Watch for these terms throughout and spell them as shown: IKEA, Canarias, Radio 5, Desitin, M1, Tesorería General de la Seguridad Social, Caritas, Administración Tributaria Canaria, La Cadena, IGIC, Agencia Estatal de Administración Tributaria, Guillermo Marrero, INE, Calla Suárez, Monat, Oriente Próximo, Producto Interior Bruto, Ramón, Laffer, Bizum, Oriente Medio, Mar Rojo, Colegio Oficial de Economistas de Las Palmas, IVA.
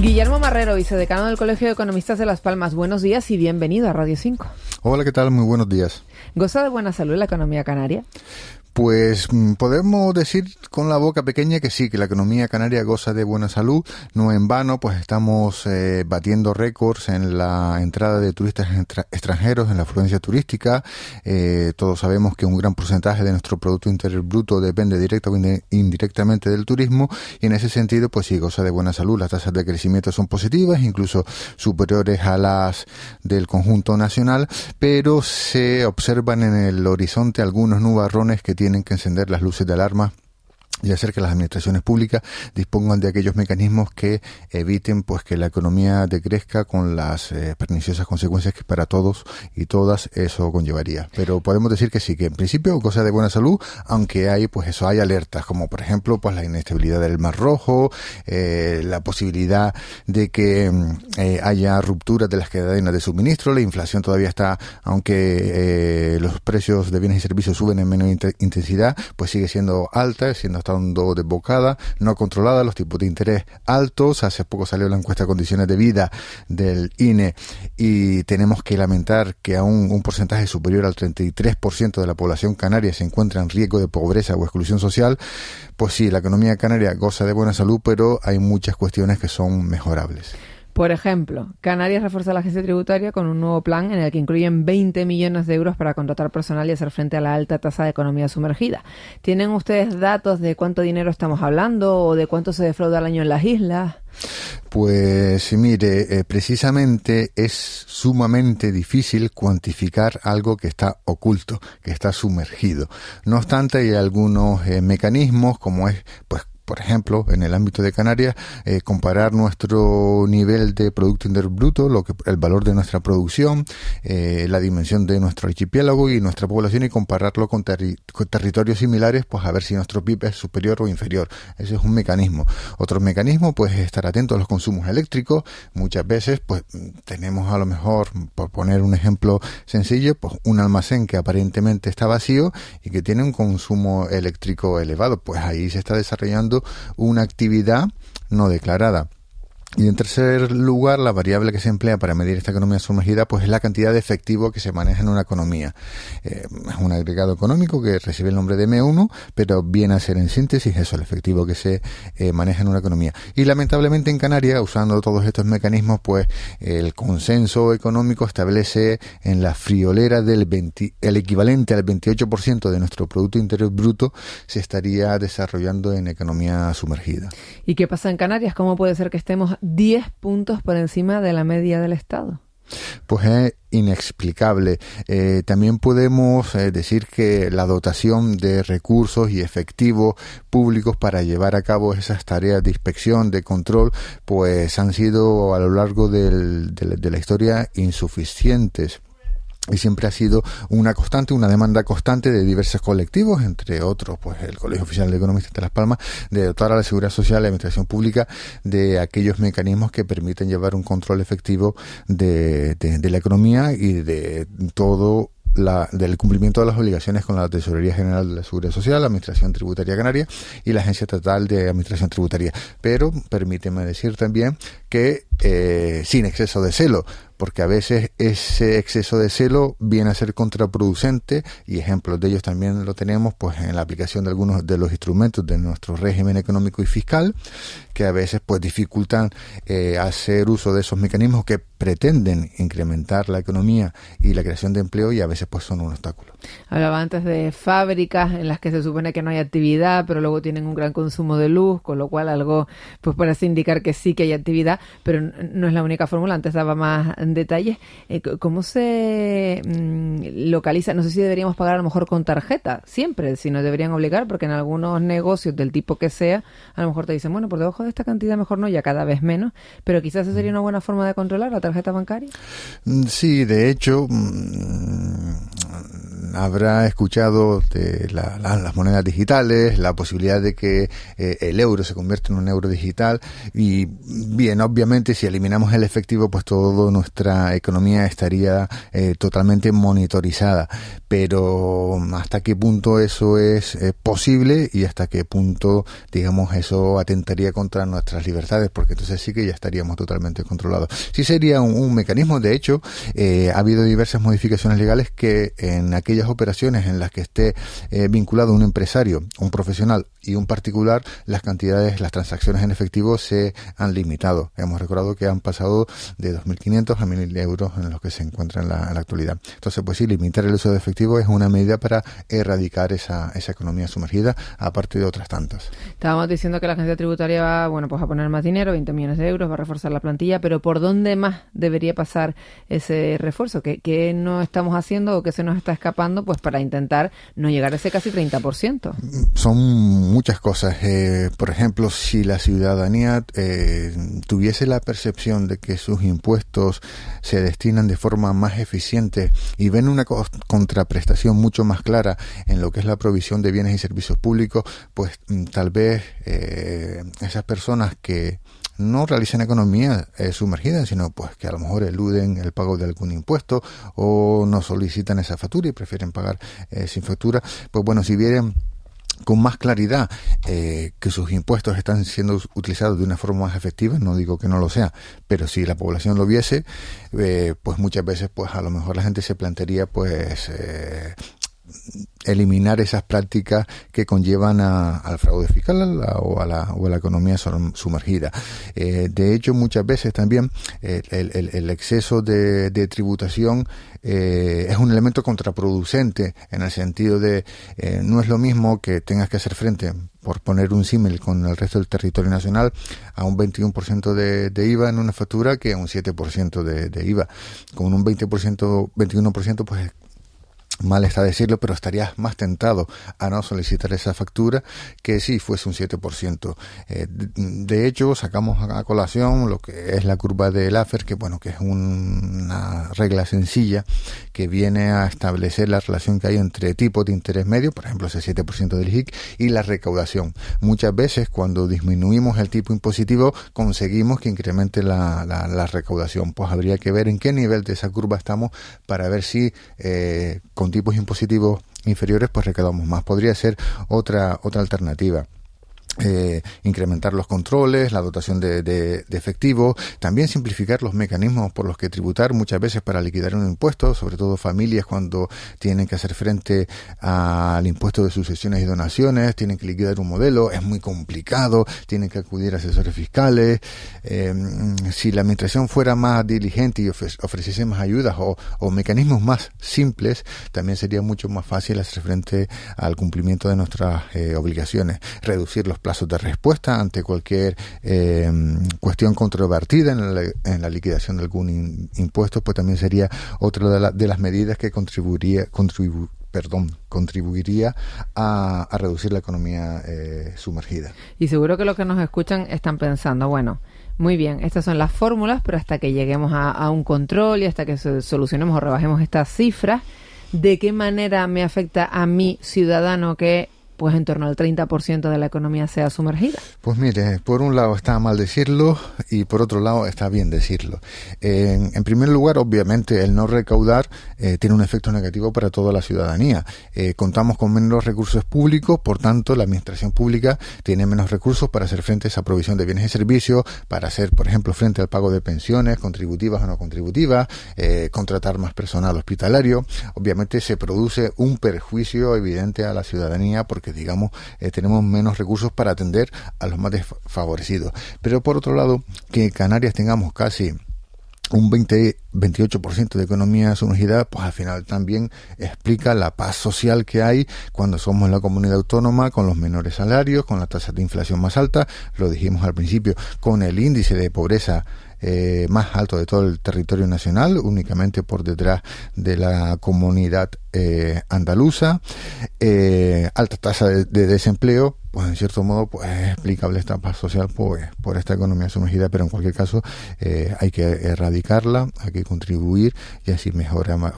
Guillermo Marrero, vicedecano del Colegio de Economistas de Las Palmas. Buenos días y bienvenido a Radio 5. Hola, ¿qué tal? Muy buenos días. ¿Goza de buena salud la economía canaria? Pues podemos decir con la boca pequeña que sí, que la economía canaria goza de buena salud. No en vano, pues estamos batiendo récords en la entrada de turistas extranjeros, en la afluencia turística. Todos sabemos que un gran porcentaje de nuestro Producto Interior Bruto depende directa o indirectamente del turismo. Y en ese sentido, pues sí, goza de buena salud. Las tasas de crecimiento son positivas, incluso superiores a las del conjunto nacional. Pero se observan en el horizonte algunos nubarrones que tienen que encender las luces de alarma y hacer que las administraciones públicas dispongan de aquellos mecanismos que eviten pues que la economía decrezca con las perniciosas consecuencias que para todos y todas eso conllevaría. Pero podemos decir que sí, que en principio cosa de buena salud, aunque hay pues eso, hay alertas, como por ejemplo pues la inestabilidad del Mar Rojo, la posibilidad de que haya rupturas de las cadenas de suministro, la inflación todavía está, aunque los precios de bienes y servicios suben en menor intensidad, pues sigue siendo alta, estando desbocada, no controlada, los tipos de interés altos. Hace poco salió la encuesta de condiciones de vida del INE y tenemos que lamentar que aún un porcentaje superior al 33% de la población canaria se encuentra en riesgo de pobreza o exclusión social. Pues sí, la economía canaria goza de buena salud, pero hay muchas cuestiones que son mejorables. Por ejemplo, Canarias refuerza la Agencia Tributaria con un nuevo plan en el que incluyen 20 millones de euros para contratar personal y hacer frente a la alta tasa de economía sumergida. ¿Tienen ustedes datos de cuánto dinero estamos hablando o de cuánto se defrauda al año en las islas? Pues mire, precisamente es sumamente difícil cuantificar algo que está oculto, que está sumergido. No obstante, hay algunos mecanismos como es, pues, por ejemplo, en el ámbito de Canarias, comparar nuestro nivel de Producto Interior Bruto, el valor de nuestra producción, la dimensión de nuestro archipiélago y nuestra población y compararlo con territorios similares, pues a ver si nuestro PIB es superior o inferior. Ese es un mecanismo. Otro mecanismo, pues es estar atento a los consumos eléctricos. Muchas veces, pues tenemos a lo mejor, por poner un ejemplo sencillo, pues un almacén que aparentemente está vacío y que tiene un consumo eléctrico elevado. Pues ahí se está desarrollando una actividad no declarada. Y en tercer lugar, la variable que se emplea para medir esta economía sumergida pues es la cantidad de efectivo que se maneja en una economía. Es un agregado económico que recibe el nombre de M1, pero viene a ser en síntesis eso, el efectivo que se maneja en una economía. Y lamentablemente en Canarias, usando todos estos mecanismos, pues el consenso económico establece en la friolera el equivalente al 28% de nuestro Producto Interior Bruto se estaría desarrollando en economía sumergida. ¿Y qué pasa en Canarias? ¿Cómo puede ser que estemos 10 puntos por encima de la media del Estado? Pues es inexplicable. También podemos decir que la dotación de recursos y efectivos públicos para llevar a cabo esas tareas de inspección, de control, pues han sido a lo largo de la historia insuficientes. Y siempre ha sido una constante, una demanda constante de diversos colectivos, entre otros, pues el Colegio Oficial de Economistas de Las Palmas, de dotar a la Seguridad Social y la Administración Pública de aquellos mecanismos que permiten llevar un control efectivo de la economía y de todo del cumplimiento de las obligaciones con la Tesorería General de la Seguridad Social, la Administración Tributaria Canaria y la Agencia Estatal de Administración Tributaria. Pero permíteme decir también que sin exceso de celo, porque a veces ese exceso de celo viene a ser contraproducente y ejemplos de ellos también lo tenemos pues en la aplicación de algunos de los instrumentos de nuestro régimen económico y fiscal, que a veces pues dificultan hacer uso de esos mecanismos que pretenden incrementar la economía y la creación de empleo y a veces pues son un obstáculo. Hablaba antes de fábricas en las que se supone que no hay actividad, pero luego tienen un gran consumo de luz, con lo cual algo pues parece indicar que sí que hay actividad, pero no es la única fórmula. Antes daba más detalles. ¿Cómo se localiza? No sé si deberíamos pagar a lo mejor con tarjeta siempre, si nos deberían obligar, porque en algunos negocios del tipo que sea, a lo mejor te dicen, bueno, por debajo de esta cantidad mejor no, ya cada vez menos, pero quizás esa sería una buena forma de controlar la tarjeta bancaria. Sí, de hecho habrá escuchado de las monedas digitales, la posibilidad de que el euro se convierta en un euro digital. Y bien, obviamente, si eliminamos el efectivo, pues toda nuestra economía estaría totalmente monitorizada. Pero hasta qué punto eso es posible y hasta qué punto, digamos, eso atentaría contra nuestras libertades, porque entonces sí que ya estaríamos totalmente controlados. Sí sería un mecanismo. De hecho, ha habido diversas modificaciones legales que en aquellas operaciones en las que esté vinculado un empresario, un profesional y un particular, las cantidades, las transacciones en efectivo se han limitado. Hemos recordado que han pasado de 2.500 a 1.000 euros en los que se encuentra en la actualidad. Entonces, pues sí, limitar el uso de efectivo es una medida para erradicar esa economía sumergida, aparte de otras tantas. Estábamos diciendo que la Agencia Tributaria va, bueno, pues a poner más dinero, 20 millones de euros, va a reforzar la plantilla, pero ¿por dónde más debería pasar ese refuerzo? ¿Qué no estamos haciendo o qué se nos está escapando, pues, para intentar no llegar a ese casi 30%? Son muchas cosas. Por ejemplo, si la ciudadanía tuviese la percepción de que sus impuestos se destinan de forma más eficiente y ven una contraprestación mucho más clara en lo que es la provisión de bienes y servicios públicos, pues tal vez esas personas que no realizan economía sumergida, sino pues que a lo mejor eluden el pago de algún impuesto o no solicitan esa factura y prefieren pagar sin factura, pues bueno, si vieran con más claridad que sus impuestos están siendo utilizados de una forma más efectiva, no digo que no lo sea, pero si la población lo viese, pues muchas veces pues a lo mejor la gente se plantearía pues eliminar esas prácticas que conllevan al fraude fiscal o a la economía sumergida. De hecho, muchas veces también el exceso de tributación es un elemento contraproducente, en el sentido de no es lo mismo que tengas que hacer frente, por poner un símil con el resto del territorio nacional, a un 21% de IVA en una factura que a un 7% de IVA. Con un 21% pues mal está decirlo, pero estarías más tentado a no solicitar esa factura que si fuese un 7%. De hecho, sacamos a colación lo que es la curva de Laffer, que bueno, que es una regla sencilla que viene a establecer la relación que hay entre tipos de interés medio, por ejemplo ese 7% del IGIC, y la recaudación. Muchas veces cuando disminuimos el tipo impositivo conseguimos que incremente la recaudación. Pues habría que ver en qué nivel de esa curva estamos para ver si con tipos impositivos inferiores pues recaudamos más. Podría ser otra alternativa. Incrementar los controles, la dotación de efectivo, también simplificar los mecanismos por los que tributar muchas veces para liquidar un impuesto, sobre todo familias cuando tienen que hacer frente al impuesto de sucesiones y donaciones, tienen que liquidar un modelo, es muy complicado, tienen que acudir a asesores fiscales. Si la administración fuera más diligente y ofreciese más ayudas o mecanismos más simples, también sería mucho más fácil hacer frente al cumplimiento de nuestras obligaciones, reducir los plazos de respuesta ante cualquier cuestión controvertida en la liquidación de algún impuesto, pues también sería otra de las medidas que contribuiría a reducir la economía sumergida. Y seguro que los que nos escuchan están pensando, bueno, muy bien, estas son las fórmulas, pero hasta que lleguemos a un control y hasta que solucionemos o rebajemos estas cifras, ¿de qué manera me afecta a mi ciudadano que pues en torno al 30% de la economía sea sumergida? Pues mire, por un lado está mal decirlo y por otro lado está bien decirlo. En primer lugar, obviamente, el no recaudar tiene un efecto negativo para toda la ciudadanía. Contamos con menos recursos públicos, por tanto, la administración pública tiene menos recursos para hacer frente a esa provisión de bienes y servicios, para hacer, por ejemplo, frente al pago de pensiones, contributivas o no contributivas, contratar más personal hospitalario. Obviamente se produce un perjuicio evidente a la ciudadanía porque digamos, tenemos menos recursos para atender a los más desfavorecidos. Pero por otro lado, que Canarias tengamos casi un 28% de economía sumergida, pues al final también explica la paz social que hay cuando somos la comunidad autónoma con los menores salarios, con la tasa de inflación más alta, lo dijimos al principio, con el índice de pobreza más alto de todo el territorio nacional, únicamente por detrás de la comunidad andaluza, alta tasa de desempleo. Pues en cierto modo pues es explicable esta paz social pues por esta economía sumergida, pero en cualquier caso hay que erradicarla, hay que contribuir, y así mejoraremos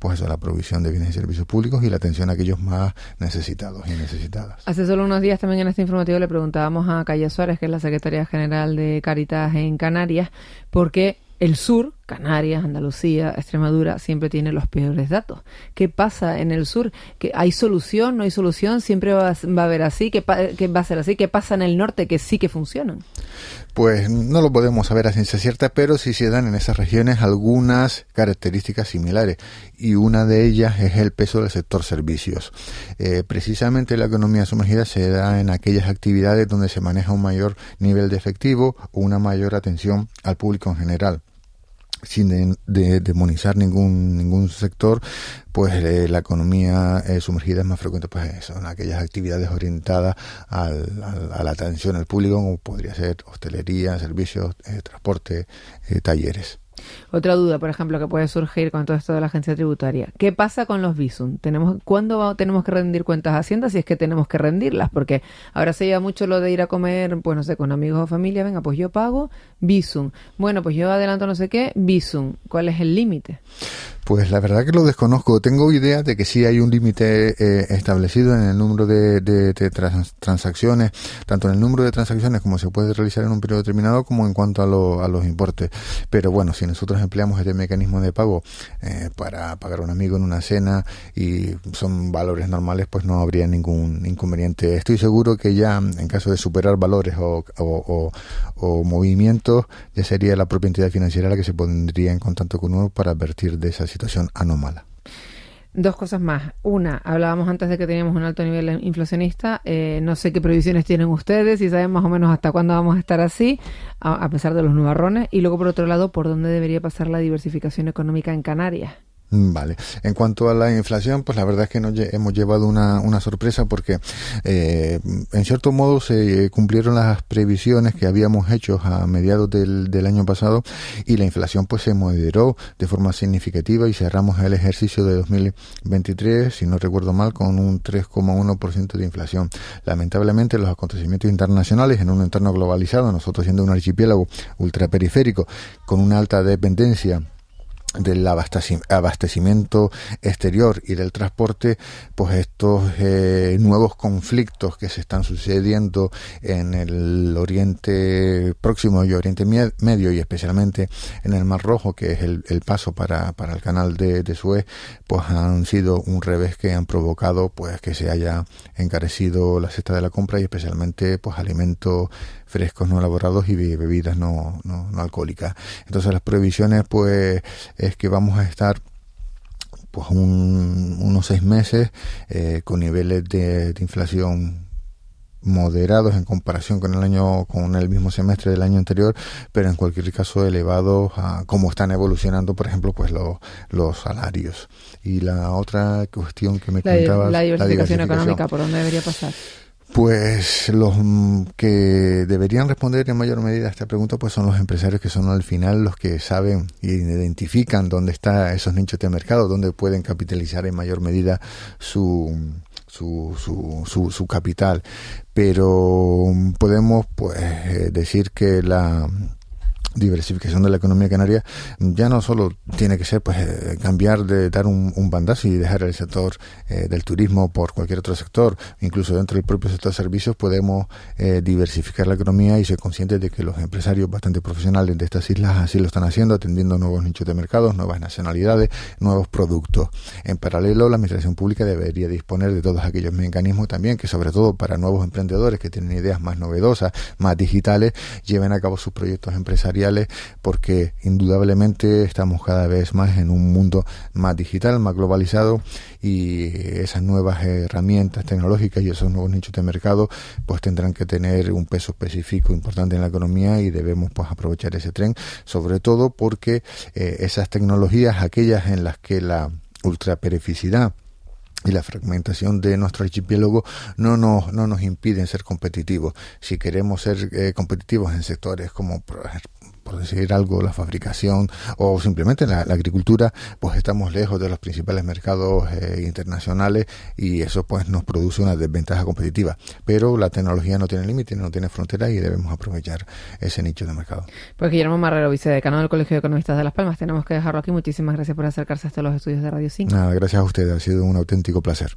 pues eso, la provisión de bienes y servicios públicos y la atención a aquellos más necesitados y necesitadas. Hace solo unos días también en este informativo le preguntábamos a Calla Suárez, que es la secretaria general de Caritas en Canarias, por qué el sur, Canarias, Andalucía, Extremadura, siempre tiene los peores datos. ¿Qué pasa en el sur? ¿Que hay solución? ¿No hay solución? ¿Siempre va a haber así? ¿Qué va a ser así? ¿Qué pasa en el norte que sí que funcionan? Pues no lo podemos saber a ciencia cierta, pero sí se dan en esas regiones algunas características similares, y una de ellas es el peso del sector servicios. Precisamente la economía sumergida se da en aquellas actividades donde se maneja un mayor nivel de efectivo o una mayor atención al público en general. Sin demonizar ningún sector, pues la economía sumergida es más frecuente, pues son aquellas actividades orientadas a la atención al público, como podría ser hostelería, servicios, transporte, talleres. Otra duda, por ejemplo, que puede surgir con todo esto de la agencia tributaria. ¿Qué pasa con los Bizum? ¿Cuándo tenemos que rendir cuentas a Hacienda, si es que tenemos que rendirlas? Porque ahora se lleva mucho lo de ir a comer, pues no sé, con amigos o familia. Venga, pues yo pago Bizum. Bueno, pues yo adelanto no sé qué, Bizum. ¿Cuál es el límite? Pues la verdad que lo desconozco. Tengo idea de que sí hay un límite establecido en el número de transacciones, tanto en el número de transacciones como se puede realizar en un periodo determinado, como en cuanto a los importes. Pero bueno, si nosotros empleamos este mecanismo de pago para pagar a un amigo en una cena y son valores normales, pues no habría ningún inconveniente. Estoy seguro que ya en caso de superar valores o movimientos, ya sería la propia entidad financiera la que se pondría en contacto con uno para advertir de esa situación anómala. Dos cosas más. Una, hablábamos antes de que teníamos un alto nivel inflacionista. No sé qué previsiones tienen ustedes, si saben más o menos hasta cuándo vamos a estar así, a pesar de los nubarrones. Y luego, por otro lado, ¿por dónde debería pasar la diversificación económica en Canarias? Vale. En cuanto a la inflación, pues la verdad es que nos hemos llevado una sorpresa, porque en cierto modo se cumplieron las previsiones que habíamos hecho a mediados del año pasado, y la inflación pues se moderó de forma significativa y cerramos el ejercicio de 2023, si no recuerdo mal, con un 3,1% de inflación. Lamentablemente, los acontecimientos internacionales en un entorno globalizado, nosotros siendo un archipiélago ultraperiférico con una alta dependencia del abastecimiento exterior y del transporte, pues estos nuevos conflictos que se están sucediendo en el Oriente Próximo y Oriente Medio, y especialmente en el Mar Rojo, que es el paso para el canal de Suez, pues han sido un revés que han provocado pues que se haya encarecido la cesta de la compra, y especialmente pues alimentos frescos no elaborados y bebidas no alcohólicas. Entonces las previsiones pues es que vamos a estar pues unos 6 meses con niveles de inflación moderados en comparación con el mismo semestre del año anterior, pero en cualquier caso elevados a cómo están evolucionando, por ejemplo, pues los salarios. Y la otra cuestión que me comentabas, la diversificación económica, ¿por dónde debería pasar? Pues los que deberían responder en mayor medida a esta pregunta pues son los empresarios, que son al final los que saben y identifican dónde están esos nichos de mercado, dónde pueden capitalizar en mayor medida su capital. Pero podemos pues decir que la diversificación de la economía canaria ya no solo tiene que ser pues cambiar de dar un bandazo y dejar el sector del turismo por cualquier otro sector. Incluso dentro del propio sector de servicios podemos diversificar la economía, y ser conscientes de que los empresarios bastante profesionales de estas islas así lo están haciendo, atendiendo nuevos nichos de mercados, nuevas nacionalidades, nuevos productos. En paralelo, la administración pública debería disponer de todos aquellos mecanismos también que, sobre todo para nuevos emprendedores que tienen ideas más novedosas, más digitales, lleven a cabo sus proyectos empresariales, porque indudablemente estamos cada vez más en un mundo más digital, más globalizado, y esas nuevas herramientas tecnológicas y esos nuevos nichos de mercado pues tendrán que tener un peso específico importante en la economía, y debemos pues aprovechar ese tren, sobre todo porque esas tecnologías, aquellas en las que la ultraperificidad y la fragmentación de nuestro archipiélago no nos impiden ser competitivos. Si queremos ser competitivos en sectores como por decir algo, la fabricación o simplemente la agricultura, pues estamos lejos de los principales mercados internacionales, y eso pues nos produce una desventaja competitiva. Pero la tecnología no tiene límites, no tiene fronteras, y debemos aprovechar ese nicho de mercado. Pues Guillermo Marrero, vicedecano del Colegio de Economistas de Las Palmas, tenemos que dejarlo aquí. Muchísimas gracias por acercarse hasta los estudios de Radio 5. Nada, gracias a ustedes, ha sido un auténtico placer.